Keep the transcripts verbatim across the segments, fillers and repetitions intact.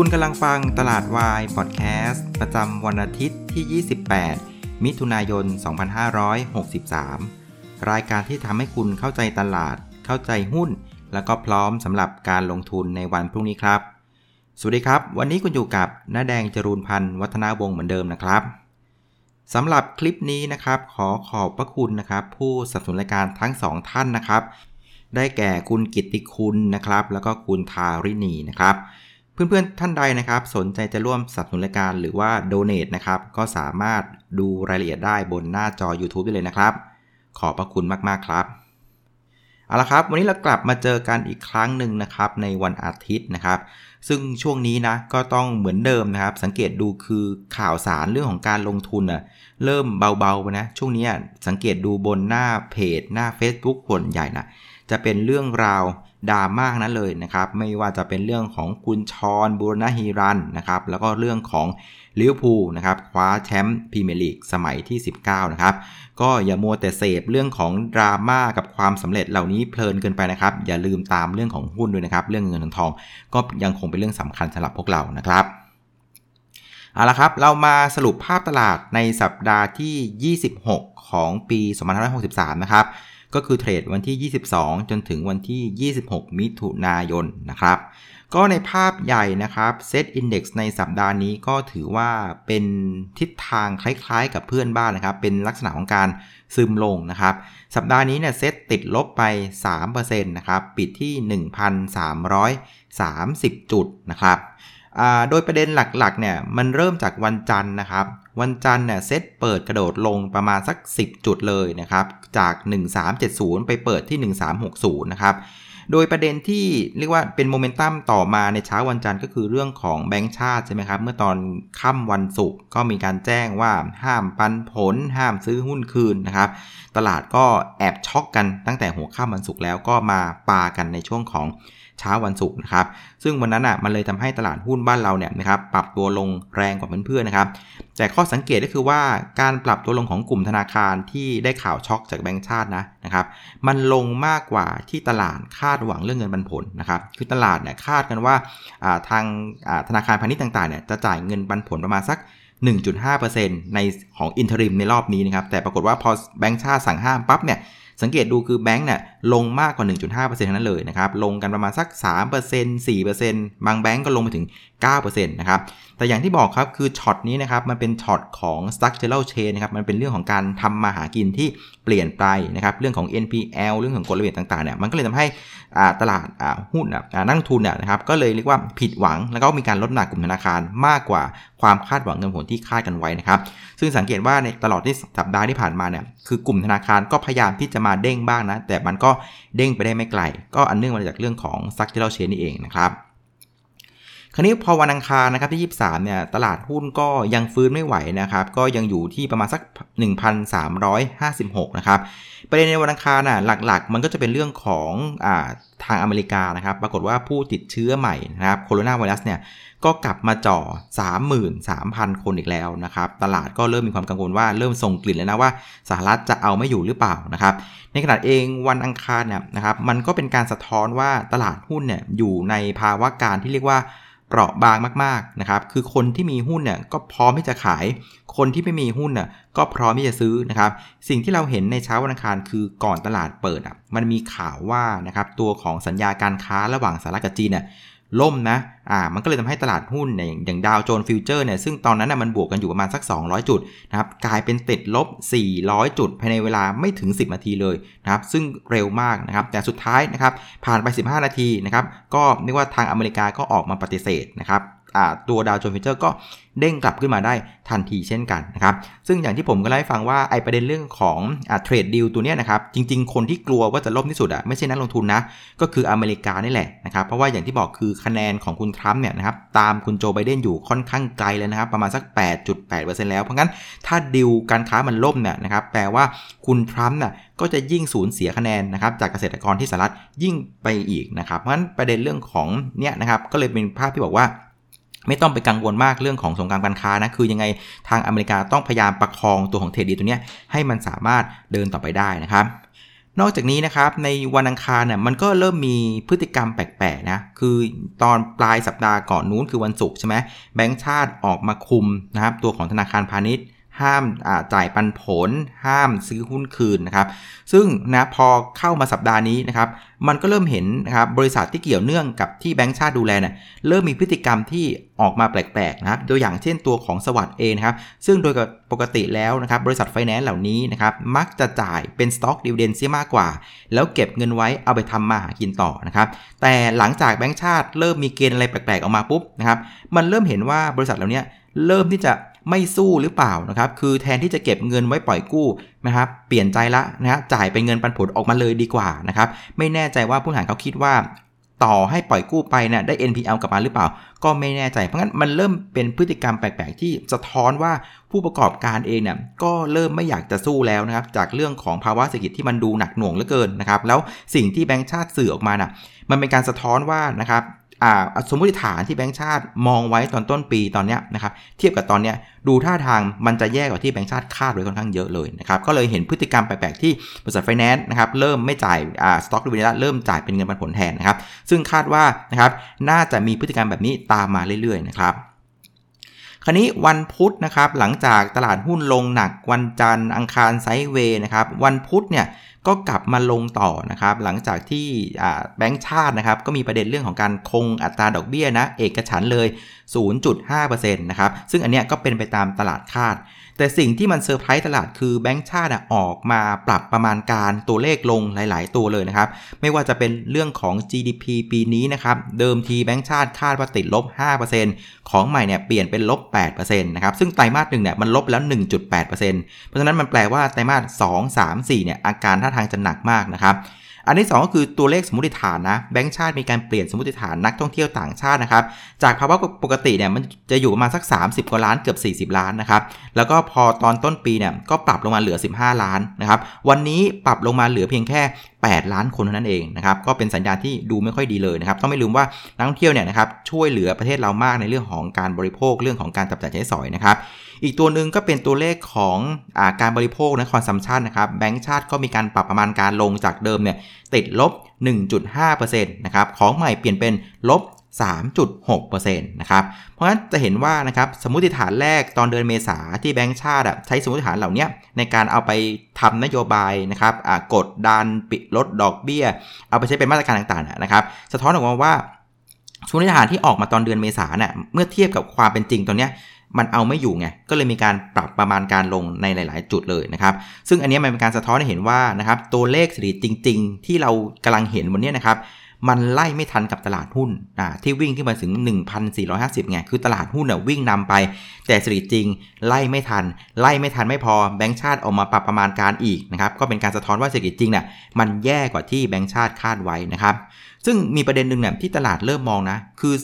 คุณกำลังฟังตลาดวายพอดแคสต์ประจำวันอาทิตย์ที่ยี่สิบแปดมิถุนายนสองพันห้าร้อยหกสิบสามรายการที่ทำให้คุณเข้าใจตลาดเข้าใจหุ้นแล้วก็พร้อมสำหรับการลงทุนในวันพรุ่งนี้ครับสวัสดีครับวันนี้คุณอยู่กับน้าแดงจรูนพันธ์วัฒนาวงศ์เหมือนเดิมนะครับสำหรับคลิปนี้นะครับขอขอบพระคุณนะครับผู้สนับสนุนรายการทั้งสองท่านนะครับได้แก่คุณกิตติคุณนะครับแล้วก็คุณทารินีนะครับเพื่อนๆท่านใดนะครับสนใจจะร่วมสนับสนุนรายการหรือว่าโดเนทนะครับก็สามารถดูรายละเอียดได้บนหน้าจอ YouTube ได้เลยนะครับขอบพระคุณมากๆครับเอาละครับวันนี้เรากลับมาเจอกันอีกครั้งหนึ่งนะครับในวันอาทิตย์นะครับซึ่งช่วงนี้นะก็ต้องเหมือนเดิมนะครับสังเกตดูคือข่าวสารเรื่องของการลงทุนอ่ะเริ่มเบาๆนะช่วงนี้สังเกตดูบนหน้าเพจหน้า Facebook ส่วนใหญ่นะจะเป็นเรื่องราวดราม่านั้นเลยนะครับไม่ว่าจะเป็นเรื่องของคุณชอนบูรณะฮีรันนะครับแล้วก็เรื่องของลิเวอร์พูลนะครับคว้าแชมป์พรีเมียร์ลีกสมัยที่สิบเก้านะครับก็อย่ามัวแต่เสพเรื่องของดราม่ากับความสำเร็จเหล่านี้เพลินเกินไปนะครับอย่าลืมตามเรื่องของหุ้นด้วยนะครับเรื่องเงินทองก็ยังคงเป็นเรื่องสำคัญสำหรับพวกเรานะครับเอาละครับเรามาสรุปภาพตลาดในสัปดาห์ที่ยี่สิบหกของปีสองพันห้าร้อยหกสิบสามนะครับก็คือเทรดวันที่ยี่สิบสองจนถึงวันที่ยี่สิบหกมิถุนายนนะครับก็ในภาพใหญ่นะครับ เซ็ต Index ในสัปดาห์นี้ก็ถือว่าเป็นทิศทางคล้ายๆกับเพื่อนบ้านนะครับเป็นลักษณะของการซึมลงนะครับสัปดาห์นี้เนี่ยเซ็ตติดลบไป สามเปอร์เซ็นต์ นะครับปิดที่ หนึ่งพันสามร้อยสามสิบ จุดนะครับโดยประเด็นหลักๆเนี่ยมันเริ่มจากวันจันทร์นะครับวันจันทร์เนี่ยเซ็ตเปิดกระโดดลงประมาณสักสิบจุดเลยนะครับจากหนึ่งพันสามร้อยเจ็ดสิบไปเปิดที่หนึ่งพันสามร้อยหกสิบนะครับโดยประเด็นที่เรียกว่าเป็นโมเมนตัมต่อมาในเช้าวันจันทร์ก็คือเรื่องของแบงก์ชาติใช่ไหมครับเมื่อตอนค่ำวันศุกร์ก็มีการแจ้งว่าห้ามปันผลห้ามซื้อหุ้นคืนนะครับตลาดก็แอบช็อกกันตั้งแต่หัวค่ำวันศุกร์แล้วก็มาปากันในช่วงของเช้าวันศุกร์นะครับซึ่งวันนั้นอ่ะมันเลยทำให้ตลาดหุ้นบ้านเราเนี่ยนะครับปรับตัวลงแรงกว่าเพื่อนๆนะครับแต่ข้อสังเกตก็คือว่าการปรับตัวลงของกลุ่มธนาคารที่ได้ข่าวช็อกจากแบงก์ชาตินะนะครับมันลงมากกว่าที่ตลาดคาดหวังเรื่องเงินปันผลนะครับคือตลาดเนี่ยคาดกันว่าทางธนาคารพาณิชย์ต่างๆเนี่ยจะจ่ายเงินปันผลประมาณสัก หนึ่งจุดห้าเปอร์เซ็นต์ ในของอินเทอริมในรอบนี้นะครับแต่ปรากฏว่าพอแบงก์ชาติสั่งห้ามปั๊บเนี่ยสังเกตดูคือแบงค์เนี่ยลงมากกว่า หนึ่งจุดห้าเปอร์เซ็นต์ ทั้งนั้นเลยนะครับลงกันประมาณสัก สามเปอร์เซ็นต์ สี่เปอร์เซ็นต์ บางแบงค์ก็ลงไปถึง เก้าเปอร์เซ็นต์ นะครับแต่อย่างที่บอกครับคือช็อตนี้นะครับมันเป็นช็อตของ structural change นะครับมันเป็นเรื่องของการทำมาหากินที่เปลี่ยนไปนะครับเรื่องของ เอ็น พี แอล เรื่องของกฎระเบียบต่างๆเนี่ยมันก็เลยทำให้ตลาดหุ้นนักลงทุนเนี่ยนะครับก็เลยเรียกว่าผิดหวังแล้วก็มีการลดหนักกลุ่มธนาคารมากกว่าความคาดหวังเงินผลที่คาดกันไว้นะครับซึ่งสังเกตว่าในตลอดที่สัปดาห์ที่ผ่านมาเนี่ยคือกลุ่มธนาคารก็พยายามที่จะมาเด้งบ้างนะแต่มันก็เด้งไปได้ไม่ไกลก็อันเนื่องมาจากเรื่องของ structural change นี่เองนะครับคราวนี้พอวันอังคารนะครับที่ยี่สิบสามเนี่ยตลาดหุ้นก็ยังฟื้นไม่ไหวนะครับก็ยังอยู่ที่ประมาณสัก หนึ่งพันสามร้อยห้าสิบหก นะครับประเด็นในวันอังคารน่ะหลักๆมันก็จะเป็นเรื่องของอ่าทางอเมริกานะครับปรากฏว่าผู้ติดเชื้อใหม่นะครับโคโรนาไวรัสเนี่ยก็กลับมาจ่อ สามหมื่นสามพัน คนอีกแล้วนะครับตลาดก็เริ่มมีความกังวลว่าเริ่มส่งกลิ่นแล้วนะว่าสหรัฐจะเอาไม่อยู่หรือเปล่านะครับในขณะเองวันอังคารเนี่ยนะครับมันก็เป็นการสะท้อนว่าตลาดหุ้นเนี่ยอยู่ในภาวะการที่เรียกว่าเปราะบางมากๆนะครับคือคนที่มีหุ้นเนี่ยก็พร้อมที่จะขายคนที่ไม่มีหุ้นน่ะก็พร้อมที่จะซื้อนะครับสิ่งที่เราเห็นในเช้าวันอังคารคือก่อนตลาดเปิดอ่ะมันมีข่าวว่านะครับตัวของสัญญาการค้าระหว่างสหรัฐกับจีนน่ะล่มนะอ่ามันก็เลยทำให้ตลาดหุ้นเนี่ยอย่างดาวโจนส์ฟิวเจอร์เนี่ยซึ่งตอนนั้นน่ะมันบวกกันอยู่ประมาณสักสองร้อยจุดนะครับกลายเป็นติดลบสี่ร้อยจุดภายในเวลาไม่ถึงสิบนาทีเลยนะครับซึ่งเร็วมากนะครับแต่สุดท้ายนะครับผ่านไปสิบห้านาทีนะครับก็เรียกว่าทางอเมริกาก็ออกมาปฏิเสธนะครับอ่าตัวดาวโจนส์ฟิวเจอร์ก็เด้งกลับขึ้นมาได้ทันทีเช่นกันนะครับซึ่งอย่างที่ผมก็เล่าให้ฟังว่าไอ้ประเด็นเรื่องของเทรดดีลตัวเนี้ยนะครับจริงๆคนที่กลัวว่าจะล่มที่สุดอ่ะไม่ใช่นักลงทุนนะก็คืออเมริกานี่แหละนะครับเพราะว่าอย่างที่บอกคือคะแนนของคุณทรัมป์เนี่ยนะครับตามคุณโจไบเดนอยู่ค่อนข้างไกลเลยนะครับประมาณสัก แปดจุดแปดเปอร์เซ็นต์ แล้วเพราะงั้นถ้าดีลการค้ามันล่มเนี่ยนะครับแปลว่าคุณทรัมป์น่ะก็จะยิ่งสูญเสียคะแนนนะครับจากเกษตรกรที่สหรัฐยิ่งไปอีกนะครับเพราะงั้นประเด็นเรื่องของเนี่ยนะครับก็เลยเป็นภาพที่บอกว่าไม่ต้องไปกังวลมากเรื่องของสงครามการค้านะคือยังไงทางอเมริกาต้องพยายามประคองตัวของเทรดดีตัวเนี้ยให้มันสามารถเดินต่อไปได้นะครับ นอกจากนี้นะครับในวันอังคารเนี่ยมันก็เริ่มมีพฤติกรรมแปลกๆนะคือตอนปลายสัปดาห์ก่อนนู้นคือวันศุกร์ใช่ไหมแบงก์ชาติออกมาคุมนะครับตัวของธนาคารพาณิชย์ห้ามจ่ายปันผลห้ามซื้อหุ้นคืนนะครับซึ่งนะพอเข้ามาสัปดาห์นี้นะครับมันก็เริ่มเห็นนะครับบริษัทที่เกี่ยวเนื่องกับที่แบงก์ชาติดูแลเนี่ยเริ่มมีพฤติกรรมที่ออกมาแปลกๆนะครับตัวอย่างเช่นตัวของสวัสดิ์เองนะครับซึ่งโดยปกติแล้วนะครับบริษัทไฟแนนซ์เหล่านี้นะครับมักจะจ่ายเป็นสต็อกดิวเดนเสียมากกว่าแล้วเก็บเงินไว้เอาไปทำมาหากินต่อนะครับแต่หลังจากแบงก์ชาติเริ่มมีเกณฑ์อะไรแปลกๆออกมาปุ๊บนะครับมันเริ่มเห็นว่าบริษัทเหล่านี้เริ่มที่จะไม่สู้หรือเปล่านะครับคือแทนที่จะเก็บเงินไว้ปล่อยกู้นะครับเปลี่ยนใจละนะฮะจ่ายเป็นเงินปันผลออกมาเลยดีกว่านะครับไม่แน่ใจว่าผู้บริหารเขาคิดว่าต่อให้ปล่อยกู้ไปเนี่ยได้ เอ็น พี แอล กลับมาหรือเปล่าก็ไม่แน่ใจเพราะงั้นมันเริ่มเป็นพฤติกรรมแปลกๆที่สะท้อนว่าผู้ประกอบการเองเนี่ยก็เริ่มไม่อยากจะสู้แล้วนะครับจากเรื่องของภาวะเศรษฐกิจที่มันดูหนักหน่วงเหลือเกินนะครับแล้วสิ่งที่แบงก์ชาติสื่อออกมาน่ะมันเป็นการสะท้อนว่านะครับสมมติฐานที่แบงก์ชาติมองไว้ตอนต้นปีตอนเนี้ยนะครับเทียบกับตอนเนี้ยดูท่าทางมันจะแย่กว่าที่แบงก์ชาติคาดไว้ค่อนข้างเยอะเลยนะครับก็เลยเห็นพฤติกรรมแปลกๆที่บริษัทไฟแนนซ์นะครับเริ่มไม่จ่ายสต็อกดิวิเดนด์เริ่มจ่ายเป็นเงินปันผลแทนนะครับซึ่งคาดว่านะครับน่าจะมีพฤติกรรมแบบนี้ตามมาเรื่อยๆนะครับคราวนี้วันพุธนะครับหลังจากตลาดหุ้นลงหนักวันจันทร์อังคารไซด์เวย์นะครับวันพุธเนี่ยก็กลับมาลงต่อนะครับหลังจากที่แบงก์ชาตินะครับก็มีประเด็นเรื่องของการคงอัตราดอกเบี้ยนะเอกฉันท์เลย ศูนย์จุดห้าเปอร์เซ็นต์ นะครับซึ่งอันเนี้ยก็เป็นไปตามตลาดคาดแต่สิ่งที่มันเซอร์ไพรส์ตลาดคือแบงก์ชาติออกมาปรับประมาณการตัวเลขลงหลายๆตัวเลยนะครับไม่ว่าจะเป็นเรื่องของ จี ดี พี ปีนี้นะครับเดิมทีแบงก์ชาติคาดว่าติดลบ ห้าเปอร์เซ็นต์ ของใหม่เนี่ยเปลี่ยนเป็นลบ แปดเปอร์เซ็นต์ นะครับซึ่งไตรมาสหนึ่งเนี่ยมันลบแล้ว หนึ่งจุดแปดเปอร์เซ็นต์ เพราะฉะนั้นมันแปลว่าไตรมาสสอง สาม สี่เนี่ยอาการท่าทางจะหนักมากนะครับอันที่สองก็คือตัวเลขสมมติฐานนะแบงก์ชาติมีการเปลี่ยนสมมติฐานนักท่องเที่ยวต่างชาตินะครับจากภาวะปกติเนี่ยมันจะอยู่ประมาณสักสามสิบกว่าล้านเกือบสี่สิบล้านนะครับแล้วก็พอตอนต้นปีเนี่ยก็ปรับลงมาเหลือสิบห้าล้านนะครับวันนี้ปรับลงมาเหลือเพียงแค่แปดล้านคนเท่านั้นเองนะครับก็เป็นสัญญาณที่ดูไม่ค่อยดีเลยนะครับต้องไม่ลืมว่านักท่องเที่ยวเนี่ยนะครับช่วยเหลือประเทศเรามากในเรื่องของการบริโภคเรื่องของการจับจ่ายใช้สอยนะครับอีกตัวนึงก็เป็นตัวเลขของอ่าการบริโภคนะคอนซัมชันนะครับแบงก์ชาติก็มีการปรับประมาณการลงจากเดิมเนี่ยติดลบ หนึ่งจุดห้าเปอร์เซ็นต์ นะครับของใหม่เปลี่ยนเป็นลบ สามจุดหกเปอร์เซ็นต์ นะครับเพราะฉะนั้นจะเห็นว่านะครับสมมติฐานแรกตอนเดือนเมษาที่แบงก์ชาติใช้สมมติฐานเหล่านี้ในการเอาไปทำนโยบายนะครับกดดันปิดลดดอกเบี้ยเอาไปใช้เป็นมาตรการต่างๆนะครับสะท้อนออกมาว่าสมมติฐานที่ออกมาตอนเดือนเมษาเนี่ยเมื่อเทียบกับความเป็นจริงตอนเนี้ยมันเอาไม่อยู่ไงก็เลยมีการปรับประมาณการลงในหลายๆจุดเลยนะครับซึ่งอันนี้มันเป็นการสะท้อนให้เห็นว่านะครับตัวเลขเศรษฐกิจจริงๆที่เรากำลังเห็นวันนี้นะครับมันไล่ไม่ทันกับตลาดหุ้นที่วิ่งขึ้นมาถึง หนึ่งพันสี่ร้อยห้าสิบ ไงคือตลาดหุ้นเนี่ยวิ่งนำไปแต่เศรษฐกิจจริงไล่ไม่ทันไล่ไม่ทันไม่พอแบงก์ชาติออกมาปรับประมาณการอีกนะครับก็เป็นการสะท้อนว่าเศรษฐกิจจริงเนี่ยมันแย่กว่าที่แบงก์ชาติคาดไว้นะครับซึ่งมีประเด็นนึงเนี่ยที่ตลาดเริ่มมองนะคือ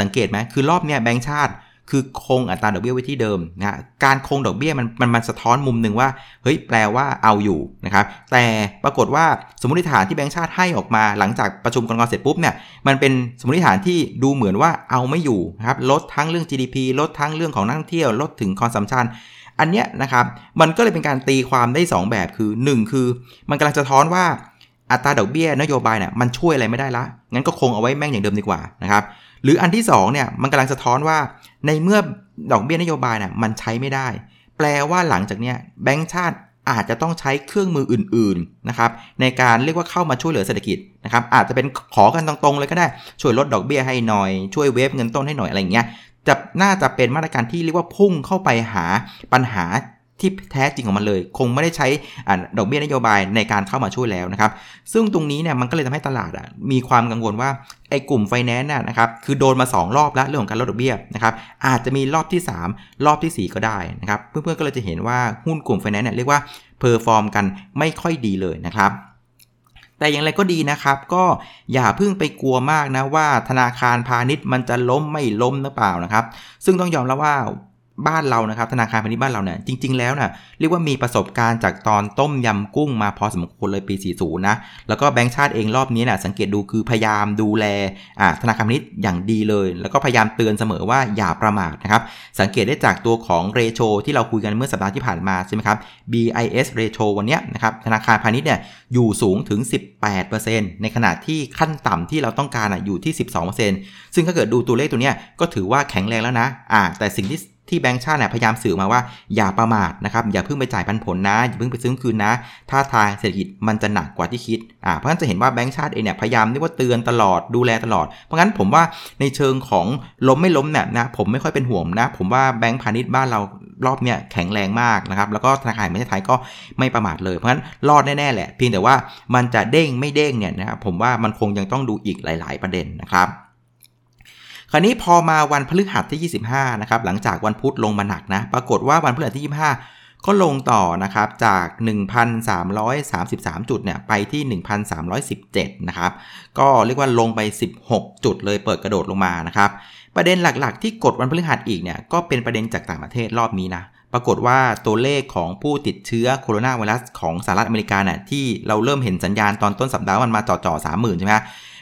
สังเกตไหมคือรอบเนี้ยแบงก์ชาติคือคงอัตราดอกเบี้ยไว้ที่เดิมนะการคงดอกเบี้ยมันมันมันสะท้อนมุมนึงว่าเฮ้ยแปลว่าเอาอยู่นะครับแต่ปรากฏว่าสมมติฐานที่แบงก์ชาติให้ออกมาหลังจากประชุมกงงเสร็จปุ๊บเนี่ยมันเป็นสมมติฐานที่ดูเหมือนว่าเอาไม่อยู่นะครับลดทั้งเรื่อง จี ดี พี ลดทั้งเรื่องของนักท่องเที่ยวลดถึงคอนซัมชันอันเนี้ยนะครับมันก็เลยเป็นการตีความได้สองแบบคือหนึ่งคือมันกำลังสะท้อนว่าอัตราดอกเบี้ยนโยบายเนี่ยมันช่วยอะไรไม่ได้ละงั้นก็คงเอาไว้แม่งอย่างเดิมดีกว่านะครับหรืออันที่สองเนี่ยมันกำลังสะท้อนว่าในเมื่อดอกเบี้ยนโยบายน่ะมันใช้ไม่ได้แปลว่าหลังจากเนี้ยแบงก์ชาติอาจจะต้องใช้เครื่องมืออื่นๆนะครับในการเรียกว่าเข้ามาช่วยเหลือเศรษฐกิจนะครับอาจจะเป็นขอกันตรงๆเลยก็ได้ช่วยลดดอกเบี้ยให้หน่อยช่วยเวฟเงินต้นให้หน่อยอะไรอย่างเงี้ยจะน่าจะเป็นมาตรการที่เรียกว่าพุ่งเข้าไปหาปัญหาที่แท้จริงของมันเลยคงไม่ได้ใช้ดอกเบี้ยนโยบายในการเข้ามาช่วยแล้วนะครับซึ่งตรงนี้เนี่ยมันก็เลยทำให้ตลาดมีความกังวลว่าไอ้กลุ่มไฟแนนซ์นะครับคือโดนมาสองรอบแล้วเรื่องของการลดดอกเบี้ยนะครับอาจจะมีรอบที่สามรอบที่สี่ก็ได้นะครับเพื่อนๆก็เลยจะเห็นว่าหุ้นกลุ่มไฟแนนซ์เนี่ยเรียกว่าเพอร์ฟอร์มกันไม่ค่อยดีเลยนะครับแต่อย่างไรก็ดีนะครับก็อย่าเพิ่งไปกลัวมากนะว่าธนาคารพาณิชย์มันจะล้มไม่ล้มหรือเปล่านะครับซึ่งต้องยอมรับว่า บ้านเรานะครับธนาคารพาณิชย์บ้านเราเนี่ยจริงๆแล้วนะเรียกว่ามีประสบการณ์จากตอนต้มยำกุ้งมาพอสมควรเลยปีสี่สิบนะแล้วก็แบงก์ชาติเองรอบนี้นะสังเกตดูคือพยายามดูแลอ่าธนาคารพาณิชย์อย่างดีเลยแล้วก็พยายามเตือนเสมอว่าอย่าประมาทนะครับสังเกตได้จากตัวของเรโชที่เราคุยกันเมื่อสัปดาห์ที่ผ่านมาใช่ไหมครับ บี ไอ เอส ratio วันนี้นะครับธนาคารพาณิชย์เนี่ยอยู่สูงถึง สิบแปดเปอร์เซ็นต์ ในขณะที่ขั้นต่ำที่เราต้องการอ่ะอยู่ที่ สิบสองเปอร์เซ็นต์ ซึ่งถ้าเกิดดูตัวเลขตัวเนี้ยก็ถือว่าแข็งแรงแล้วนะอ่าแต่สิ่งที่ที่แบงก์ชาติเนี่ยพยายามสื่อมาว่าอย่าประมาทนะครับอย่าเพิ่งไปจ่ายปันผลนะอย่าเพิ่งไปซื้อคืนนะถ้าทางเศรษฐกิจมันจะหนักกว่าที่คิดอ่าเพราะฉะนั้นจะเห็นว่าแบงก์ชาติเองเนี่ยพยายามเรียกว่าเตือนตลอดดูแลตลอดเพราะงั้นผมว่าในเชิงของล้มไม่ล้มเนี่ยนะผมไม่ค่อยเป็นห่วงนะผมว่าแบงก์พาณิชย์บ้านเรารอบเนี่ยแข็งแรงมากนะครับแล้วก็ธนาคารแห่งประเทศไทยก็ไม่ประมาทเลยเพราะงั้นรอดแน่ๆแหละเพียงแต่ว่ามันจะเด้งไม่เด้งเนี่ยนะครับผมว่ามันคงยังต้องดูอีกหลายๆประเด็นนะครับคราวนี้พอมาวันพฤหัสที่ยี่สิบห้านะครับหลังจากวันพุธลงมาหนักนะปรากฏว่าวันพฤหัสที่ยี่สิบห้าก็ลงต่อนะครับจาก หนึ่งพันสามร้อยสามสิบสาม จุดเนี่ยไปที่ หนึ่งพันสามร้อยสิบเจ็ด นะครับก็เรียกว่าลงไปสิบหกจุดเลยเปิดกระโดดลงมานะครับประเด็นหลักๆที่กดวันพฤหัสอีกเนี่ยก็เป็นประเด็นจากต่างประเทศรอบนี้นะปรากฏว่าตัวเลขของผู้ติดเชื้อโคโรนาไวรัสของสหรัฐอเมริกาน่ะที่เราเริ่มเห็นสัญญาณตอนต้นสัปดาห์มันมาจ่อๆ สามหมื่น ใช่ไหม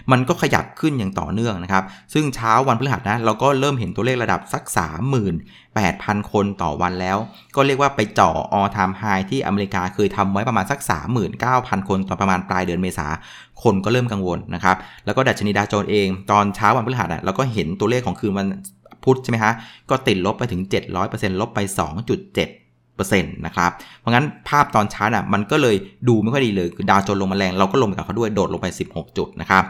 มันก็ขยับขึ้นอย่างต่อเนื่องนะครับซึ่งเช้าวันพฤหัสนะเราก็เริ่มเห็นตัวเลขระดับสัก สามหมื่นแปดพัน คนต่อวันแล้วก็เรียกว่าไปจ่อ all time high ที่อเมริกาเคยทำไว้ประมาณสัก สามหมื่นเก้าพัน คนตอนประมาณปลายเดือนเมษาคนก็เริ่มกังวลนะครับแล้วก็ดัชนีดาวโจนส์เองตอนเช้าวันพฤหัสนะเราก็เห็นตัวเลขของคืนวันพุธใช่ไหมฮะก็ติดลบไปถึง เจ็ดร้อยเปอร์เซ็นต์ ลบไป สองจุดเจ็ดเปอร์เซ็นต์ นะครับเพราะงั้นภาพตอนเช้าน่ะมันก็เลยดูไม่ค่อยดีเลยคือดาวโจนส์ลงมาแรงเราก็ลงไปกับเขาด้วยโดดลงไปสิบหกจุดนะครับ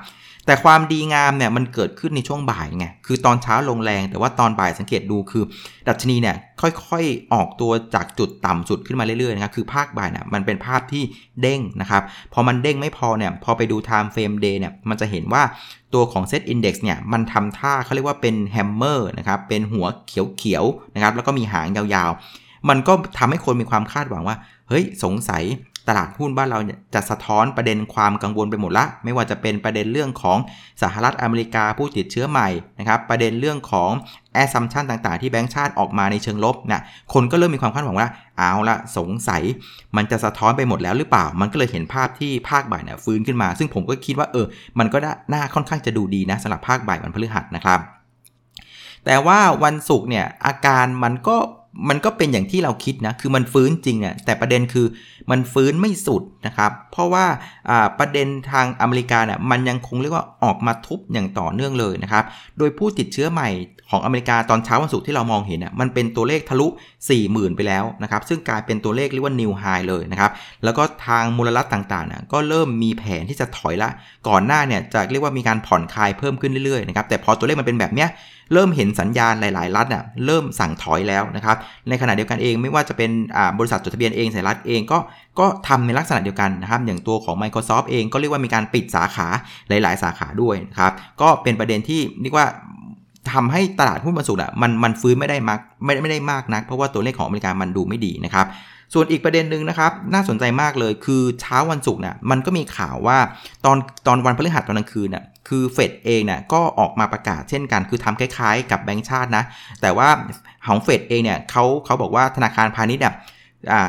แต่ความดีงามเนี่ยมันเกิดขึ้นในช่วงบ่ายไงคือตอนเช้าลงแรงแต่ว่าตอนบ่ายสังเกตดูคือดัชนีเนี่ยค่อยๆออกตัวจากจุดต่ำสุดขึ้นมาเรื่อยๆนะครับคือภาคบ่ายเนี่ยมันเป็นภาพที่เด้งนะครับพอมันเด้งไม่พอเนี่ยพอไปดู time frame day เนี่ยมันจะเห็นว่าตัวของ เซ็ต Index เนี่ยมันทำท่าเขาเรียกว่าเป็นแฮมเมอร์นะครับเป็นหัวเขียวๆนะครับแล้วก็มีหางยาวๆมันก็ทำให้คนมีความคาดหวังว่าเฮ้ยสงสัยตลาดหุ้นบ้านเราจะสะท้อนประเด็นความกังวลไปหมดละไม่ว่าจะเป็นประเด็นเรื่องของสหรัฐอเมริกาผู้ติดเชื้อใหม่นะครับประเด็นเรื่องของแอสซัมชั่นต่างๆที่แบงก์ชาติออกมาในเชิงลบนะคนก็เริ่มมีความคาดหวังว่าเอาละสงสัยมันจะสะท้อนไปหมดแล้วหรือเปล่ามันก็เลยเห็นภาพที่ภาคบ่ายเนี่ยฟื้นขึ้นมาซึ่งผมก็คิดว่าเออมันก็น่าค่อนข้างจะดูดีนะสำหรับภาคบ่ายวันพฤหัสนะครับแต่ว่าวันศุกร์เนี่ยอาการมันก็มันก็เป็นอย่างที่เราคิดนะคือมันฟื้นจริงเนี่ยแต่ประเด็นคือมันฟื้นไม่สุดนะครับเพราะว่าประเด็นทางอเมริกาเนี่ยมันยังคงเรียกว่าออกมาทุบอย่างต่อเนื่องเลยนะครับโดยผู้ติดเชื้อใหม่ของอเมริกาตอนเช้าวันศุกร์ที่เรามองเห็นน่ะมันเป็นตัวเลขทะลุ สี่หมื่น ไปแล้วนะครับซึ่งกลายเป็นตัวเลขเรียกว่านิวไฮเลยนะครับแล้วก็ทางมูลรัฐต่างๆน่ะก็เริ่มมีแผนที่จะถอยละก่อนหน้าเนี่ยจะเรียกว่ามีการผ่อนคลายเพิ่มขึ้นเรื่อยๆนะครับแต่พอตัวเลขมันเป็นแบบเนี้ยเริ่มเห็นสัญญาณหลายๆรัฐน่ะเริ่มสั่งถอยแล้วนะครับในขณะเดียวกันเองไม่ว่าจะเป็นบริษัทจดทะเบียนเองสหรัฐเองก็ก็ทำในลักษณะเดียวกันนะครับอย่างตัวของ Microsoft เองก็เรียกว่ามีการปิดสาขาหลายๆสาขาด้วยนะครับก็เป็นประเด็นที่เรียกว่าทำให้ตลาดหุ้นมันสุดอ่ะมันมันฟื้นไม่ได้มากไม่ไม่ได้มากนักเพราะว่าตัวเลขของอเมริกามันดูไม่ดีนะครับส่วนอีกประเด็นนึงนะครับน่าสนใจมากเลยคือเช้าวันศุกร์น่ะมันก็มีข่าวว่าตอนตอนวันพฤหัสตอนกลางคืนน่ะคือเฟดเองน่ะก็ออกมาประกาศเช่นกันคือทำคล้ายๆกับแบงก์ชาตินะแต่ว่าของเฟดเองเนี่ยเขาเขาบอกว่าธนาคารพาณิชย์เนี่ย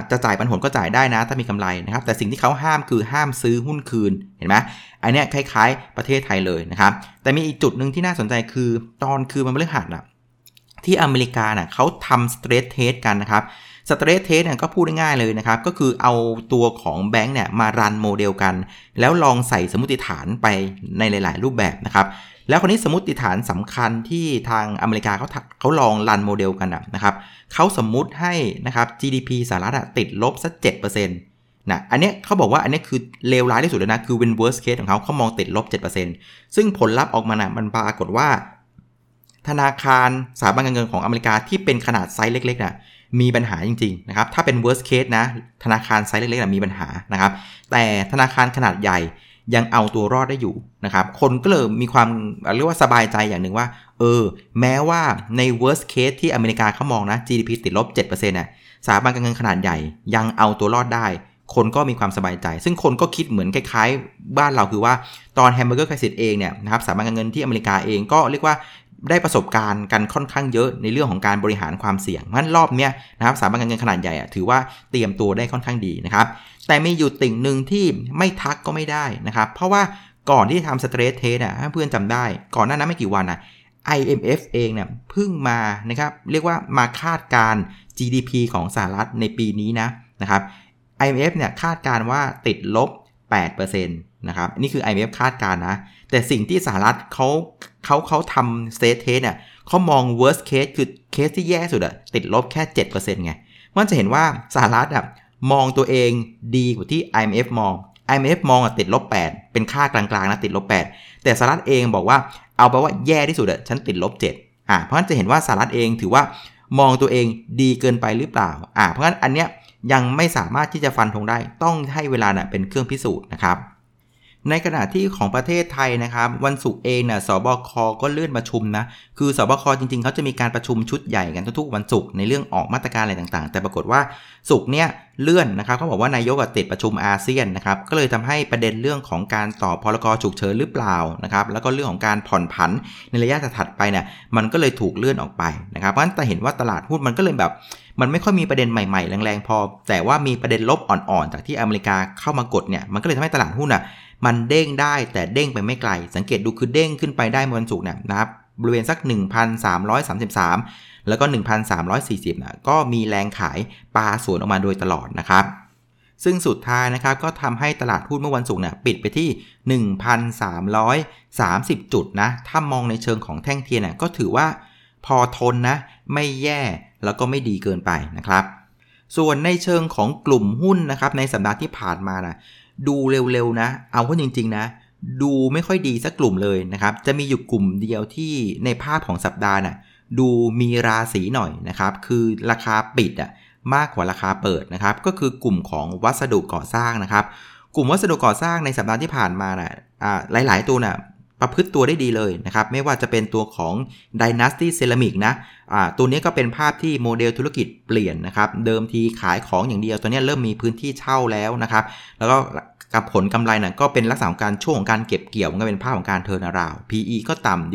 จะจ่ายปันผลก็จ่ายได้นะถ้ามีกำไรนะครับแต่สิ่งที่เขาห้ามคือห้ามซื้อหุ้นคืนเห็นไหมอันนี้คล้ายๆประเทศไทยเลยนะครับแต่มีอีกจุดนึงที่น่าสนใจคือตอนคืนวันพฤหัสน่ะที่อเมริกาน่ะเขาทำสเตรสเทสกันนะครับสเตรสเทสเนี่ยก็พูดง่ายๆเลยนะครับก็คือเอาตัวของแบงค์เนี่ยมารันโมเดลกันแล้วลองใส่สมมุติฐานไปในหลายๆรูปแบบนะครับแล้วคนนี้สมมุติฐานสำคัญที่ทางอเมริกาเขาเขาลองรันโมเดลกันนะครับเขาสมมุติให้นะครับ จี ดี พี สหรัฐติดลบสัก เจ็ดเปอร์เซ็นต์ นะอันนี้เขาบอกว่าอันนี้คือเลวร้ายที่สุดเลยนะคือ win worst case ของเขาเขามองติดลบ เจ็ดเปอร์เซ็นต์ ซึ่งผลลัพธ์ออกมานะมันปรากฏว่าธนาคารสถาบันการเงินของอเมริกาที่เป็นขนาดไซส์เล็กๆนะมีปัญหาจริงๆนะครับถ้าเป็น worst case นะธนาคารไซส์เล็กๆนะมีปัญหานะครับแต่ธนาคารขนาดใหญ่ยังเอาตัวรอดได้อยู่นะครับคนก็เลยมีความเรียกว่าสบายใจอย่างหนึ่งว่าเออแม้ว่าใน worst case ที่อเมริกาเขามองนะ จี ดี พี ติดลบ เจ็ดเปอร์เซ็นต์ น่ะสถาบันการเงินขนาดใหญ่ยังเอาตัวรอดได้คนก็มีความสบายใจซึ่งคนก็คิดเหมือนคล้ายๆบ้านเราคือว่าตอนแฮมเบอร์เกอร์ไครซิสเองเนี่ยนะครับสถาบันการเงินที่อเมริกาเองก็เรียกว่า ได้ประสบการณ์กันค่อนข้างเยอะในเรื่องของการบริหารความเสี่ยงเพราะฉะนั้นรอบเนี้ยนะครับสถาบันการเงินขนาดใหญ่ถือว่าเตรียมตัวได้ค่อนข้างดีนะครับแต่มีอยู่ติ่งนึงที่ไม่ทักก็ไม่ได้นะครับเพราะว่าก่อนที่จะทำสเตรสเทสอ่ะเพื่อนจำได้ก่อนหน้านั้นไม่กี่วันอ่ะ ไอ เอ็ม เอฟ เองเนี่ยเพิ่งมานะครับเรียกว่ามาคาดการ จี ดี พี ของสหรัฐในปีนี้นะนะครับ ไอ เอ็ม เอฟ เนี่ยคาดการว่าติดลบ แปดเปอร์เซ็นต์ นะครับนี่คือ ไอ เอ็ม เอฟ คาดการนะแต่สิ่งที่สหรัฐเขาเขาเขาทำสเตรสเทสเนี่ยเขามอง worst case คือเคสที่แย่สุดอ่ะติดลบแค่ เจ็ดเปอร์เซ็นต์ ไงมันจะเห็นว่าสหรัฐอ่ะมองตัวเองดีกว่าที่ ไอ เอ็ม เอฟ มองไอ เอ็ม เอฟ มองอ่ะติดลบแปดเป็นค่ากลางๆนะติดลบแปดแต่สหรัฐเองบอกว่าเอาไปว่าแย่ที่สุดอ่ะฉันติดลบเจ็ดอ่าเพราะงั้นจะเห็นว่าสหรัฐเองถือว่ามองตัวเองดีเกินไปหรือเปล่าอ่าเพราะงั้นอันเนี้ยยังไม่สามารถที่จะฟันธงได้ต้องให้เวลาน่ะเป็นเครื่องพิสูจน์นะครับในขณะที่ของประเทศไทยนะครับวันศุกร์เองน่ะสบคก็เลื่อนประชุมนะคือสบคจริงๆเขาจะมีการประชุมชุดใหญ่กันทุกๆวันศุกร์ในเรื่องออกมาตรการอะไรต่างๆแต่ปรากฏว่าศุกร์เนี้ยเลื่อนนะครับเขาบอกว่านายกติดประชุมอาเซียนนะครับก็เลยทำให้ประเด็นเรื่องของการต่อพรกฉุกเฉินหรือเปล่านะครับแล้วก็เรื่องของการผ่อนผันในระยะถัดไปเนี่ยมันก็เลยถูกเลื่อนออกไปนะครับเพราะฉะนั้นแต่เห็นว่าตลาดหุ้นมันก็เลยแบบมันไม่ค่อยมีประเด็นใหม่ๆแรงๆพอแต่ว่ามีประเด็นลบอ่อนๆจากที่อเมริกาเข้ามากดเนี่ยมันก็เลยทำให้ตลาดหุ้นอ่ะมันเด้งได้แต่เด้งไปไม่ไกลสังเกตดูคือเด้งขึ้นไปได้เมื่อวันศุกร์เนี่ยนะครับบริเวณสัก หนึ่งพันสามร้อยสามสิบสาม แล้วก็ หนึ่งพันสามร้อยสี่สิบ นะก็มีแรงขายปลาสวนออกมาโดยตลอดนะครับซึ่งสุดท้ายนะครับก็ทำให้ตลาดหุ้นเมื่อวันศุกร์เนี่ยปิดไปที่ หนึ่งพันสามร้อยสามสิบ จุดนะถ้ามองในเชิงของแท่งเทียนเนี่ยก็ถือว่าพอทนนะไม่แย่แล้วก็ไม่ดีเกินไปนะครับส่วนในเชิงของกลุ่มหุ้นนะครับในสัปดาห์ที่ผ่านมานะดูเร็วๆนะเอาเข้าจริงๆนะดูไม่ค่อยดีสักกลุ่มเลยนะครับจะมีอยู่กลุ่มเดียวที่ในภาพของสัปดาห์น่ะดูมีราศีหน่อยนะครับคือราคาปิดอ่ะมากกว่าราคาเปิดนะครับก็คือกลุ่มของวัสดุก่อสร้างนะครับกลุ่มวัสดุก่อสร้างในสัปดาห์ที่ผ่านมาน่ะอ่าหลายๆตัวน่ะประพฤติตัวได้ดีเลยนะครับไม่ว่าจะเป็นตัวของ Dynasty Ceramic นะอ่าตัวนี้ก็เป็นภาพที่โมเดลธุรกิจเปลี่ยนนะครับเดิมทีขายของอย่างเดียวตัวนี้เริ่มมีพื้นที่เช่าแล้วนะครับแล้วก็กับผลกำไรน่ะก็เป็นลักษณะของการช่วงของการเก็บเกี่ยวมันก็เป็นภาพของการเทิร์นอราวด์ พี อี ก็ต่ำ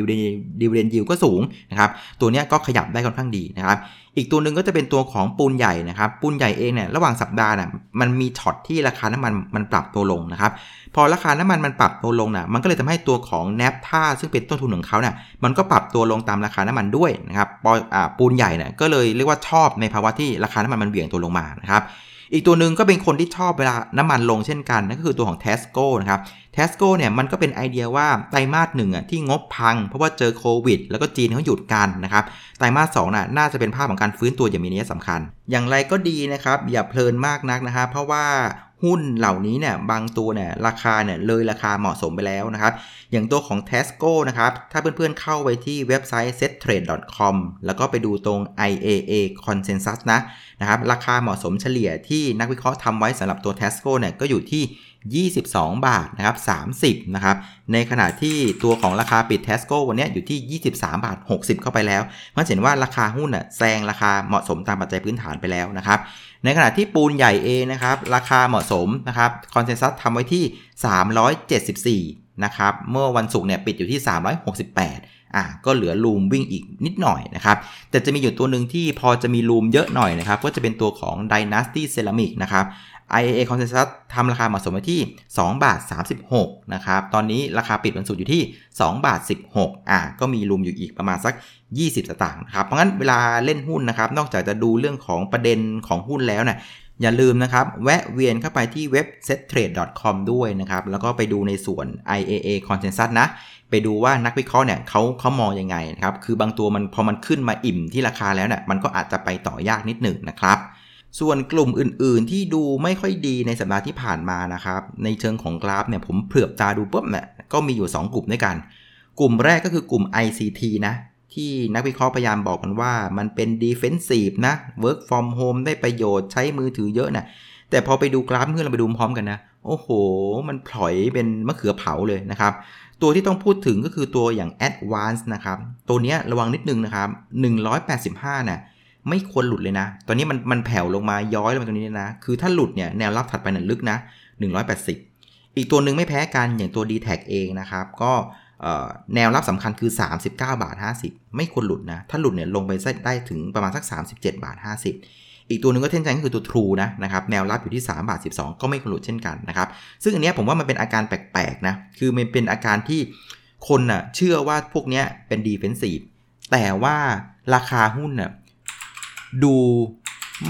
Dividend Yield ก็สูงนะครับตัวนี้ก็ขยับได้ค่อนข้างดีนะครับอีกตัวนึงก็จะเป็นตัวของปูนใหญ่นะครับปูนใหญ่เองเนี่ยระหว่างสัปดาห์น่ะมันมีช็อตที่ราคาน้ำมันมันปรับตัวลงนะครับพอราคาน้ำมันมันปรับตัวลงน่ะมันก็เลยทำให้ตัวของแนฟท่าซึ่งเป็นต้นทุนของเขาน่ะมันก็ปรับตัวลงตามราคาน้ำมันด้วยนะครับปูนใหญ่น่ะก็เลยเรียกว่าชอบในภาวะที่ราคาน้ำมันมันเบี่ยงตัวลงมานะครับอีกตัวนึงก็เป็นคนที่ชอบเวลาน้ำมันลงเช่นกันนั่นก็คือตัวของ TASCO นะครับ TASCO เนี่ยมันก็เป็นไอเดียว่าไตรมาสหนึ่งอ่ะที่งบพังเพราะว่าเจอโควิดแล้วก็จีนเขาหยุดกันนะครับไตรมาสสองน่ะน่าจะเป็นภาพของการฟื้นตัวอย่างมีนัยสำคัญอย่างไรก็ดีนะครับอย่าเพลินมากนักนะฮะเพราะว่าหุ้นเหล่านี้เนี่ยบางตัวเนี่ยราคาเนี่ยเลยราคาเหมาะสมไปแล้วนะครับอย่างตัวของ Tasco นะครับถ้าเพื่อนๆ เ, เข้าไปที่เว็บไซต์ set trade dot com แล้วก็ไปดูตรง ไอ เอ เอ Consensus นะนะครับราคาเหมาะสมเฉลี่ยที่นักวิเคราะห์ทำไว้สำหรับตัว Tasco เนี่ยก็อยู่ที่ยี่สิบสองบาทนะครับสามสิบนะครับในขณะที่ตัวของราคาปิด Tasco วันนี้อยู่ที่ยี่สิบสามบาทหกสิบเข้าไปแล้วมันเห็นว่าราคาหุ้นน่ะแซงราคาเหมาะสมตามปัจจัยพื้นฐานไปแล้วนะครับในขณะที่ปูนใหญ่เองนะครับราคาเหมาะสมนะครับคอนเซนซัสทำไว้ที่สามร้อยเจ็ดสิบสี่นะครับเมื่อวันศุกร์เนี่ยปิดอยู่ที่สามร้อยหกสิบแปดอ่ะก็เหลือรูมวิ่งอีกนิดหน่อยนะครับแต่จะมีอยู่ตัวหนึ่งที่พอจะมีรูมเยอะหน่อยนะครับก็จะเป็นตัวของ Dynasty Ceramic นะครับ ไอ เอ เอ Consensus ทำราคาเหมาะสมไว้ที่สองบาทสามสิบหกนะครับตอนนี้ราคาปิดวันศุกร์อยู่ที่สองบาทสิบหกอ่ะก็มีรูมอยู่อีกประมาณสักยี่สิบสตางค์นะครับเพราะงั้นเวลาเล่นหุ้นนะครับนอกจากจะดูเรื่องของประเด็นของหุ้นแล้วนะอย่าลืมนะครับแวะเวียนเข้าไปที่เว็บ settrade dot com ด้วยนะครับแล้วก็ไปดูในส่วน ไอ เอ เอ Consensus นะไปดูว่านักวิเคราะห์เนี่ยเขาเขามองยังไงนะครับคือบางตัวมันพอมันขึ้นมาอิ่มที่ราคาแล้วเนี่ยมันก็อาจจะไปต่อยากนิดหนึ่งนะครับส่วนกลุ่มอื่นๆที่ดูไม่ค่อยดีในสัปดาห์ที่ผ่านมานะครับในเชิงของกราฟเนี่ยผมเผือบตาดูปุ๊บเนี่ยก็มีอยู่สองกลุ่มด้วยกันกลุ่มแรกก็คือกลุ่ม ไอ ซี ที นะที่นักวิเคราะห์พยายามบอกกันว่ามันเป็น defensive นะ work from home ได้ประโยชน์ใช้มือถือเยอะนะแต่พอไปดูกราฟเพื่อนเราไปดูพร้อมกันนะโอ้โหมันพลอยเป็นมะเขือเผาเลยนะครับตัวที่ต้องพูดถึงก็คือตัวอย่าง Advance นะครับตัวนี้ระวังนิดนึงนะครับหนึ่งร้อยแปดสิบห้านะไม่ควรหลุดเลยนะตอนนี้มันมันแผ่วลงมาย้อยลงมาตรงนี้นะคือถ้าหลุดเนี่ยแนวรับถัดไปน่ะลึกนะหนึ่งร้อยแปดสิบอีกตัวนึงไม่แพ้กันอย่างตัว D Tag เองนะครับก็ แนวรับสำคัญคือ สามสิบเก้าจุดห้าศูนย์ ไม่ควรหลุดนะถ้าหลุดเนี่ยลงไปได้ถึงประมาณสัก สามสิบเจ็ดจุดห้าศูนย์ อีกตัวนึงก็เช่นกันก็คือตัว True นะนะครับแนวรับอยู่ที่ สามจุดสิบสอง ก็ไม่ควรหลุดเช่นกันนะครับซึ่งอันนี้ผมว่ามันเป็นอาการแปลกๆนะคือมันเป็นอาการที่คนน่ะเชื่อว่าพวกเนี้ยเป็น Defensive แต่ว่าราคาหุ้นน่ะดู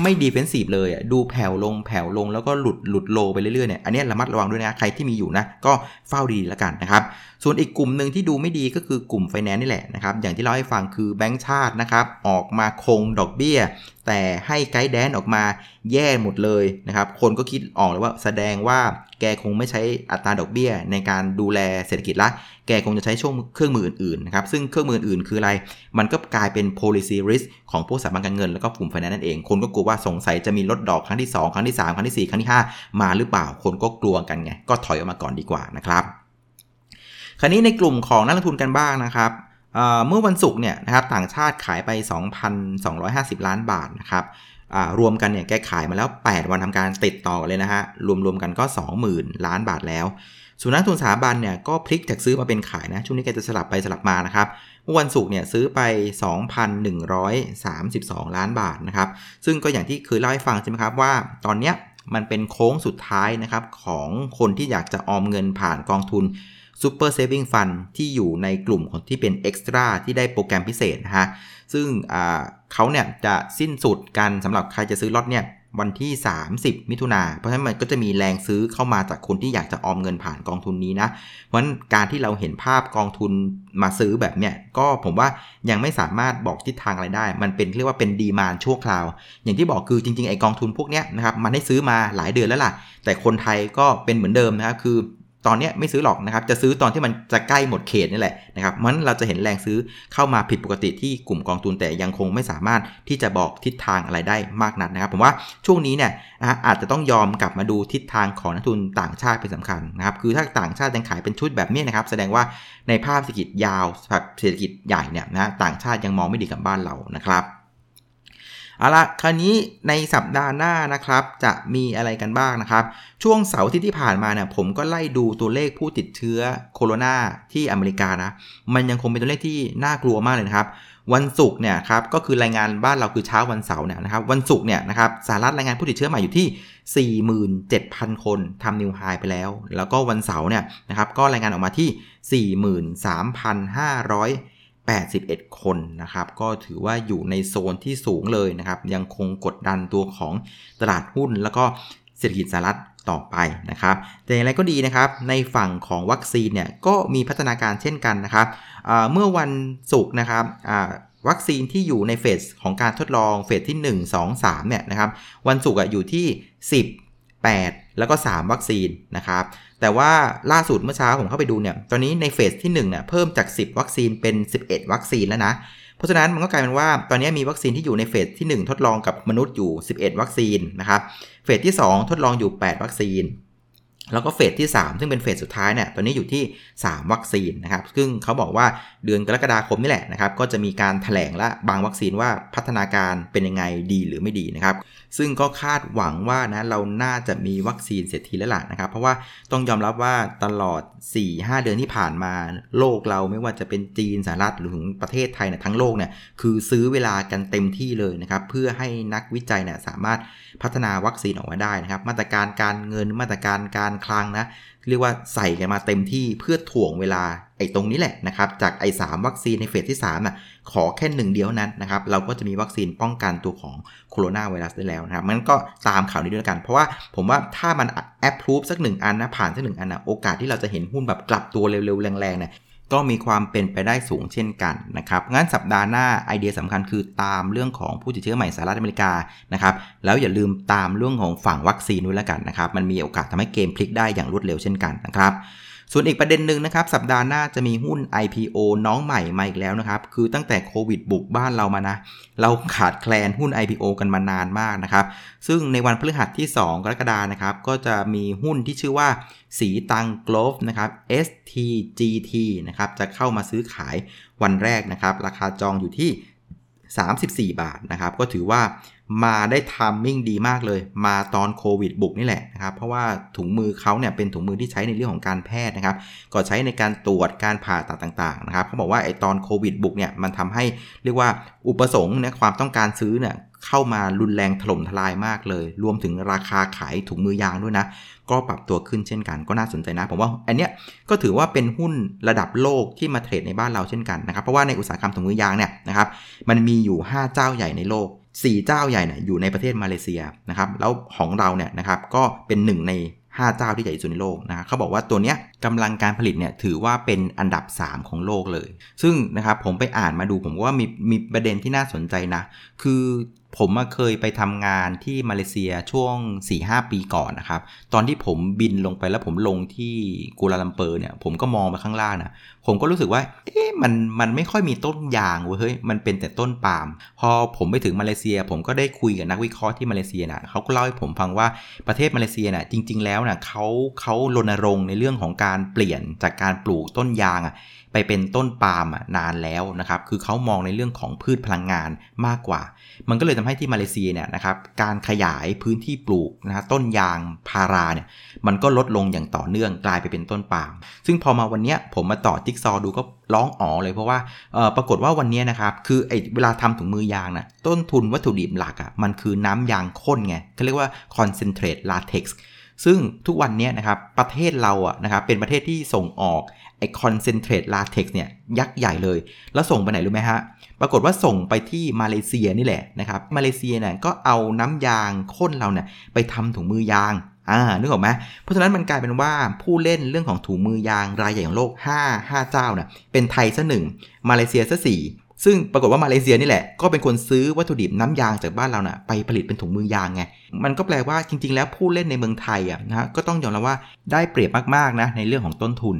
ไม่ Defensive เลยอ่ะดูแผ่วลงแผ่วลงแล้วก็หลุดหลุดโลไปเรื่อยๆเนี่ยอันนี้ระมัดระวังด้วยนะใครที่มีอยู่นะก็เฝ้าดีแล้วกันนะครับส่วนอีกกลุ่มนึงที่ดูไม่ดีก็คือกลุ่ม Finance นี่แหละนะครับอย่างที่เราให้ฟังคือแบงก์ชาตินะครับออกมาคงดอกเบี้ยแต่ให้ไกด์แดนซ์ออกมาแย่หมดเลยนะครับคนก็คิดออกเลยว่าแสดงว่าแกคงไม่ใช้อัตราดอกเบี้ยในการดูแลเศรษฐกิจละแกคงจะใช้ช่วงเครื่องมืออื่นๆนะครับซึ่งเครื่องมืออื่นคืออะไรมันก็กลายเป็น policy risk ของพวกสถาบันการเงินแล้วก็กลุ่ม Finance นั่นเองคนก็กลัวว่าสงสัยจะมีลดดอกครั้งที่สองครั้งที่สามครั้งที่สี่ครั้งที่ห้ามาหรือเปล่าคนก็กลัวกันไงก็ถอยออกมาก่อนดีกว่านะครับคราวนี้ในกลุ่มของนักลงทุนกันบ้างนะครับ เอ่อ เมื่อวันศุกร์เนี่ยนะครับต่างชาติขายไป สองพันสองร้อยห้าสิบ ล้านบาทนะครับรวมกันเนี่ยแกขายมาแล้วแปดวันทำการติดต่อเลยนะฮะรวมๆกันก็ สองหมื่น ล้านบาทแล้วส่วนนักทุนสถาบันเนี่ยก็พลิกจากซื้อมาเป็นขายนะช่วงนี้แกจะสลับไปสลับมานะครับเมื่อวันศุกร์เนี่ยซื้อไป สองพันหนึ่งร้อยสามสิบสอง ล้านบาทนะครับซึ่งก็อย่างที่เคยเล่าให้ฟังใช่ไหมครับว่าตอนเนี้ยมันเป็นโค้งสุดท้ายนะครับของคนที่อยากจะออมเงินผ่านกองทุนSuper Saving Fund ที่อยู่ในกลุ่มของที่เป็น Extra ที่ได้โปรแกรมพิเศษนะฮะซึ่งเขาเนี่ยจะสิ้นสุดกันสำหรับใครจะซื้อล็อตเนี่ยวันที่สามสิบมิถุนายนเพราะฉะนั้นมันก็จะมีแรงซื้อเข้ามาจากคนที่อยากจะออมเงินผ่านกองทุนนี้นะเพราะฉะนั้นการที่เราเห็นภาพกองทุนมาซื้อแบบเนี้ยก็ผมว่ายังไม่สามารถบอกทิศทางอะไรได้มันเป็นเรียกว่าเป็นดีมานด์ชั่วคราวอย่างที่บอกคือจริงๆไอกองทุนพวกเนี้ยนะครับมันได้ซื้อมาหลายเดือนแล้วล่ะแต่คนไทยก็เป็นเหมือนเดิมนะครับคือตอนนี้ไม่ซื้อหรอกนะครับจะซื้อตอนที่มันจะใกล้หมดเขตนี่แหละนะครับมันเราจะเห็นแรงซื้อเข้ามาผิดปกติที่กลุ่มกองทุนแต่ยังคงไม่สามารถที่จะบอกทิศทางอะไรได้มากนักนะครับผมว่าช่วงนี้เนี่ยนะอาจจะต้องยอมกลับมาดูทิศทางของนักทุนต่างชาติเป็นสำคัญนะครับคือถ้าต่างชาติยังขายเป็นชุดแบบนี้นะครับแสดงว่าในภาพเศรษฐกิจยาวเศรษฐกิจใหญ่เนี่ยนะต่างชาติยังมองไม่ดีกับบ้านเรานะครับเอาละคราวนี้ในสัปดาห์หน้านะครับจะมีอะไรกันบ้างนะครับช่วงเสาร์ที่ที่ผ่านมาเนี่ยผมก็ไล่ดูตัวเลขผู้ติดเชื้อโคโรนาที่อเมริกานะมันยังคงเป็นตัวเลขที่น่ากลัวมากเลยนะครับวันศุกร์เนี่ยครับก็คือรายงานบ้านเราคือเช้าวันเสาร์เนี่ยนะครับวันศุกร์เนี่ยนะครับสหรัฐรายงานผู้ติดเชื้อใหม่อยู่ที่ สี่หมื่นเจ็ดพัน คนทำนิวไฮไปแล้วแล้วก็วันเสาร์เนี่ยนะครับก็รายงานออกมาที่ สี่หมื่นสามพันห้าร้อยแปดสิบเอ็ด คนนะครับก็ถือว่าอยู่ในโซนที่สูงเลยนะครับยังคงกดดันตัวของตลาดหุ้นแล้วก็เศรษฐกิจสหรัฐต่อไปนะครับแต่อย่างไรก็ดีนะครับในฝั่งของวัคซีนเนี่ยก็มีพัฒนาการเช่นกันนะครับเมื่อวันศุกร์นะครับวัคซีนที่อยู่ในเฟสของการทดลองเฟสที่หนึ่ง สอง สามเนี่ยนะครับวันศุกร์อยู่ที่สิบ แปดแล้วก็สามวัคซีนนะครับแต่ว่าล่าสุดเมื่อเช้าผมเข้าไปดูเนี่ยตอนนี้ในเฟสที่หนึ่งเนี่ยเพิ่มจากสิบวัคซีนเป็นสิบเอ็ดวัคซีนแล้วนะเพราะฉะนั้นมันก็กลายเป็นว่าตอนนี้มีวัคซีนที่อยู่ในเฟสที่หนึ่งทดลองกับมนุษย์อยู่สิบเอ็ดวัคซีนนะครับเฟสที่สองทดลองอยู่แปดวัคซีนแล้วก็เฟสที่สามซึ่งเป็นเฟสสุดท้ายเนี่ยตอนนี้อยู่ที่สามวัคซีนนะครับซึ่งเขาบอกว่าเดือนกรกฎาคมนี่แหละนะครับก็จะมีการแถลงละบางวัคซีนว่าพัฒนาการเป็นยังไงดีหรือไม่ดีนะครับซึ่งก็คาดหวังว่านะเราน่าจะมีวัคซีนเสร็จทีแล้วล่ะนะครับเพราะว่าต้องยอมรับว่าตลอด สี่ถึงห้า เดือนที่ผ่านมาโลกเราไม่ว่าจะเป็นจีนสหรัฐหรือถึงประเทศไทยเนี่ยทั้งโลกเนี่ยคือซื้อเวลากันเต็มที่เลยนะครับเพื่อให้นักวิจัยเนี่ยสามารถพัฒนาวัคซีนออกมาได้นะครับมาตรการการเงินมาตรการการคลังนะเรียกว่าใส่กันมาเต็มที่เพื่อถ่วงเวลาไอ้ตรงนี้แหละนะครับจากไอ้สามวัคซีนในเฟสที่สามน่ะขอแค่หนึ่งเดียวนั้นนะครับเราก็จะมีวัคซีนป้องกันตัวของโคโรนาไวรัสได้แล้วนะครับงั้นก็ตามข่าวนี้ด้วยกันเพราะว่าผมว่าถ้ามันแอปพรูฟสักหนึ่งอันนะผ่านสักหนึ่งอันนะโอกาสที่เราจะเห็นหุ้นแบบกลับตัวเร็วๆแรงๆเนี่ยก็มีความเป็นไปได้สูงเช่นกันนะครับงั้นสัปดาห์หน้าไอเดียสำคัญคือตามเรื่องของผู้ติดเชื้อใหม่สหรัฐอเมริกานะครับแล้วอย่าลืมตามเรื่องของฝั่งวัคซีนด้วยแล้วกันนะครับมันมีโอกาสทำให้เกมพลิกได้อย่างรวดเร็วเช่นกันนะครับส่วนอีกประเด็นหนึ่งนะครับสัปดาห์หน้าจะมีหุ้น ไอ พี โอ น้องใหม่มาอีกแล้วนะครับคือตั้งแต่โควิดบุกบ้านเรามานะเราขาดแคลนหุ้น ไอ พี โอ กันมานานมากนะครับซึ่งในวันพฤหัสที่สองกรกฎาคมนะครับก็จะมีหุ้นที่ชื่อว่าสีตังโกลฟนะครับ เอส ที จี ที นะครับจะเข้ามาซื้อขายวันแรกนะครับราคาจองอยู่ที่ สามสิบสี่ บาทนะครับก็ถือว่า มาได้ไทมิ่งดีมากเลยมาตอนโควิดบุกนี่แหละนะครับเพราะว่าถุงมือเขาเนี่ยเป็นถุงมือที่ใช้ในเรื่องของการแพทย์นะครับก็ใช้ในการตรวจการผ่าตัดต่างๆนะครับเขาบอกว่าไอตอนโควิดบุกเนี่ยมันทำให้เรียกว่าอุปสงค์เนี่ยความต้องการซื้อเนี่ยเข้ามารุนแรงถล่มทลายมากเลยรวมถึงราคาขายถุงมือยางด้วยนะก็ปรับตัวขึ้นเช่นกันก็น่าสนใจนะผมว่าอันเนี้ยก็ถือว่าเป็นหุ้นระดับโลกที่มาเทรดในบ้านเราเช่นกันนะครับเพราะว่าในอุตสาหกรรมถุงมือยางเนี่ยนะครับมันมีอยู่ห้าเจ้าใหญ่ในโลกสี่เจ้าใหญ่เนี่ยอยู่ในประเทศมาเลเซียนะครับแล้วของเราเนี่ยนะครับก็เป็นหนึ่งในห้าเจ้าที่ใหญ่ที่สุดในโลกนะเขาบอกว่าตัวเนี้ยกำลังการผลิตเนี่ยถือว่าเป็นอันดับสามของโลกเลยซึ่งนะครับผมไปอ่านมาดูผมว่ามีมีประเด็นที่น่าสนใจนะคือผมเคยไปทำงานที่มาเลเซียช่วง สี่ห้า ปีก่อนนะครับตอนที่ผมบินลงไปแล้วผมลงที่กัวลาลัมเปอร์เนี่ยผมก็มองไปข้างล่างนะผมก็รู้สึกว่าเอ๊ะมันมันไม่ค่อยมีต้นยางเว้ยมันเป็นแต่ต้นปาล์มพอผมไปถึงมาเลเซียผมก็ได้คุยกับนักวิเคราะห์ที่มาเลเซียนะเขาก็เล่าให้ผมฟังว่าประเทศมาเลเซียนะจริงๆแล้วนะเขาเขารณรงค์ในเรื่องของการเปลี่ยนจากการปลูกต้นยางอะไปเป็นต้นปาล์มนานแล้วนะครับคือเขามองในเรื่องของพืชพลังงานมากกว่ามันก็เลยทำให้ที่มาเลเซียเนี่ยนะครับการขยายพื้นที่ปลูกนะฮะต้นยางพาราเนี่ยมันก็ลดลงอย่างต่อเนื่องกลายไปเป็นต้นปาล์มซึ่งพอมาวันนี้ผมมาต่อจิ๊กซอดูก็ร้องอ๋อเลยเพราะว่าเอ่อปรากฏว่าวันนี้นะครับคือไอ้เวลาทำถุงมือยางน่ะต้นทุนวัตถุดิบหลักอ่ะมันคือน้ำยางข้นไงเขาเรียกว่า concentrate latex ซึ่งทุกวันนี้นะครับประเทศเราอ่ะนะครับเป็นประเทศที่ส่งออกไอ้คอนเซนเทรตลาเท็กซ์เนี่ยยักษ์ใหญ่เลยแล้วส่งไปไหนรู้ไหมฮะปรากฏว่าส่งไปที่มาเลเซียนี่แหละนะครับมาเลเซียเนี่ยก็เอาน้ำยางข้นเราเนี่ยไปทำถุงมือยางอ่านึกออกไหมเพราะฉะนั้นมันกลายเป็นว่าผู้เล่นเรื่องของถุงมือยางรายใหญ่ของโลกห้า ห้าเจ้าเนี่ยเป็นไทยซะหนึ่งมาเลเซียซะสี่ซึ่งปรากฏว่ามาเลเซียนี่แหละก็เป็นคนซื้อวัตถุดิบน้ำยางจากบ้านเราน่ะไปผลิตเป็นถุงมือยางไงมันก็แปลว่าจริงๆแล้วผู้เล่นในเมืองไทยอ่ะนะก็ต้องยอมรับว่าได้เปรียบมากๆนะในเรื่องของต้นทุน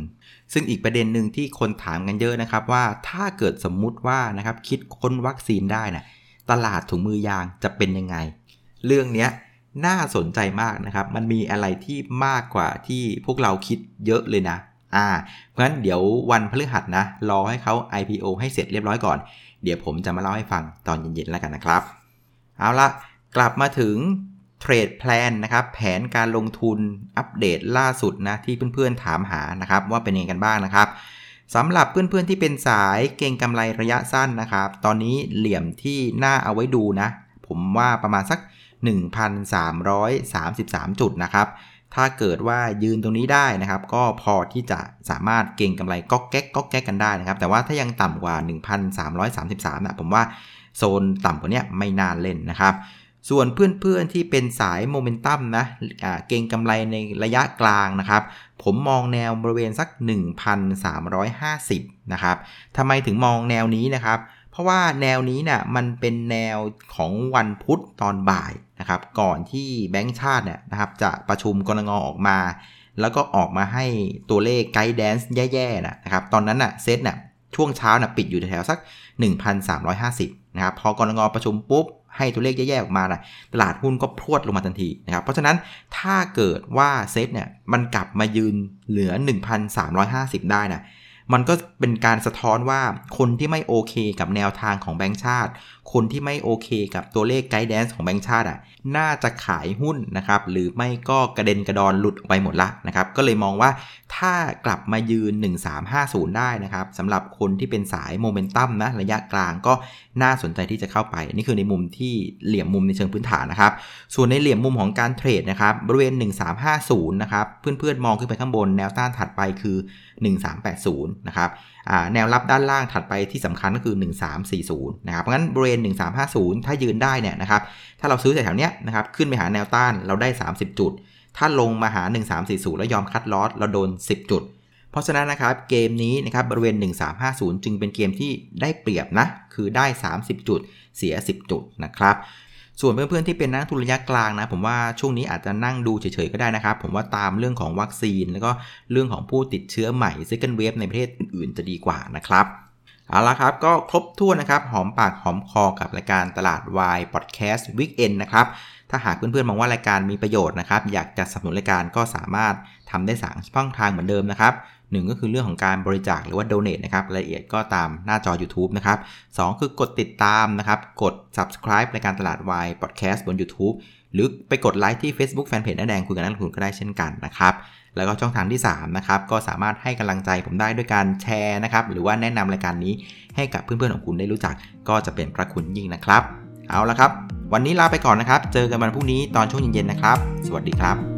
ซึ่งอีกประเด็นหนึ่งที่คนถามกันเยอะนะครับว่าถ้าเกิดสมมุติว่านะครับคิดค้นวัคซีนได้นะตลาดถุงมือยางจะเป็นยังไงเรื่องเนี้ยน่าสนใจมากนะครับมันมีอะไรที่มากกว่าที่พวกเราคิดเยอะเลยนะอ่าเพราะฉะนั้นเดี๋ยววันพฤหัสนะรอให้เขา ไอ พี โอ ให้เสร็จเรียบร้อยก่อนเดี๋ยวผมจะมาเล่าให้ฟังตอนเย็นๆแล้วกันนะครับเอาละกลับมาถึงเทรดแพลนนะครับแผนการลงทุนอัปเดตล่าสุดนะที่เพื่อนๆถามหานะครับว่าเป็นยังไงกันบ้างนะครับสำหรับเพื่อนๆที่เป็นสายเก็งกำไรระยะสั้นนะครับตอนนี้เหลี่ยมที่น่าเอาไว้ดูนะผมว่าประมาณสัก หนึ่งพันสามร้อยสามสิบสาม จุดนะครับถ้าเกิดว่ายืนตรงนี้ได้นะครับก็พอที่จะสามารถเก็งกำไรก๊อกแก๊กก๊อกแก๊กกันได้นะครับแต่ว่าถ้ายังต่ำกว่า หนึ่งพันสามร้อยสามสิบสาม นะผมว่าโซนต่ำกว่านี้ไม่นานเล่นนะครับส่วนเพื่อนๆที่เป็นสายโมเมนตัมนะเก็งกำไรในระยะกลางนะครับผมมองแนวบริเวณสัก หนึ่งพันสามร้อยห้าสิบ นะครับทำไมถึงมองแนวนี้นะครับเพราะว่าแนวนี้เนี่ยมันเป็นแนวของวันพุธตอนบ่ายนะครับก่อนที่แบงก์ชาติเนี่ยนะครับจะประชุมกนง.ออกมาแล้วก็ออกมาให้ตัวเลขไกด์แดนซ์แย่ๆนะครับตอนนั้นน่ะเซ็ตน่ะช่วงเช้าน่ะปิดอยู่แถวสัก หนึ่งพันสามร้อยห้าสิบ นะครับพอกนง.ประชุมปุ๊บให้ตัวเลขแย่ๆออกมาน่ะตลาดหุ้นก็พรวดลงมาทันทีนะครับเพราะฉะนั้นถ้าเกิดว่าเซ็ตเนี่ยมันกลับมายืนเหลือ หนึ่งพันสามร้อยห้าสิบ ได้น่ะมันก็เป็นการสะท้อนว่าคนที่ไม่โอเคกับแนวทางของแบงก์ชาติคนที่ไม่โอเคกับตัวเลขไกด์แดนซ์ของแบงก์ชาติอ่ะน่าจะขายหุ้นนะครับหรือไม่ก็กระเด็นกระดอนหลุดไปหมดละนะครับก็เลยมองว่าถ้ากลับมายืนหนึ่งพันสามร้อยห้าสิบได้นะครับสำหรับคนที่เป็นสายโมเมนตัมนะระยะกลางก็น่าสนใจที่จะเข้าไปนี่คือในมุมที่เหลี่ยมมุมในเชิงพื้นฐานนะครับส่วนในเหลี่ยมมุมของการเทรดนะครับบริเวณหนึ่งพันสามร้อยห้าสิบนะครับเพื่อนๆมองขึ้นไปข้างบนแนวต้านถัดไปคือหนึ่งพันสามร้อยแปดสิบนะครับแนวรับด้านล่างถัดไปที่สำคัญก็คือหนึ่งพันสามร้อยสี่สิบนะครับเพราะงั้นบริเวณหนึ่งพันสามร้อยห้าสิบถ้ายืนได้เนี่ยนะครับถ้าเราซื้อแถวๆเนี้ยนะครับขึ้นไปหาแนวต้านเราได้สามสิบจุดถ้าลงมาหาหนึ่งพันสามร้อยสี่สิบแล้วยอมคัดลอสเราโดนสิบจุดเพราะฉะนั้นนะครับเกมนี้นะครับบริเวณหนึ่งพันสามร้อยห้าสิบจึงเป็นเกมที่ได้เปรียบนะคือได้สามสิบจุดเสียสิบจุดนะครับส่วนเพื่อนๆที่เป็นนักทุนระยะกลางนะผมว่าช่วงนี้อาจจะนั่งดูเฉยๆก็ได้นะครับผมว่าตามเรื่องของวัคซีนแล้วก็เรื่องของผู้ติดเชื้อใหม่ Second Wave ในประเทศอื่นๆจะดีกว่านะครับเอาละครับก็ครบถ้วนนะครับหอมปากหอมคอกับรายการตลาดวายพอดแคสต์วีคเอนด์นะครับถ้าหากเพื่อนๆมองว่ารายการมีประโยชน์นะครับอยากจะสนับสนุนรายการก็สามารถทำได้สามช่องทางเหมือนเดิมนะครับ หนึ่งก็คือเรื่องของการบริจาคหรือว่า donate นะครับรายละเอียดก็ตามหน้าจอ YouTube นะครับสองคือกดติดตามนะครับกด subscribe ในการตลาดวาย podcast บน YouTube หรือไปกดไลค์ที่ Facebook Fanpage น้าแดงคุยกันนั่นคุณก็ได้เช่นกันนะครับแล้วก็ช่องทางที่สามนะครับก็สามารถให้กำลังใจผมได้ด้วยการแชร์นะครับหรือว่าแนะนำรายการนี้ให้กับเพื่อนๆของคุณได้รู้จักก็จะเป็นพระคุณยิ่งนะครับเอาละครับวันนี้ลาไปก่อนนะครับเจอกันวันพรุ่งนี้ตอนช่วงเย็นๆนะครับสวัสดีครับ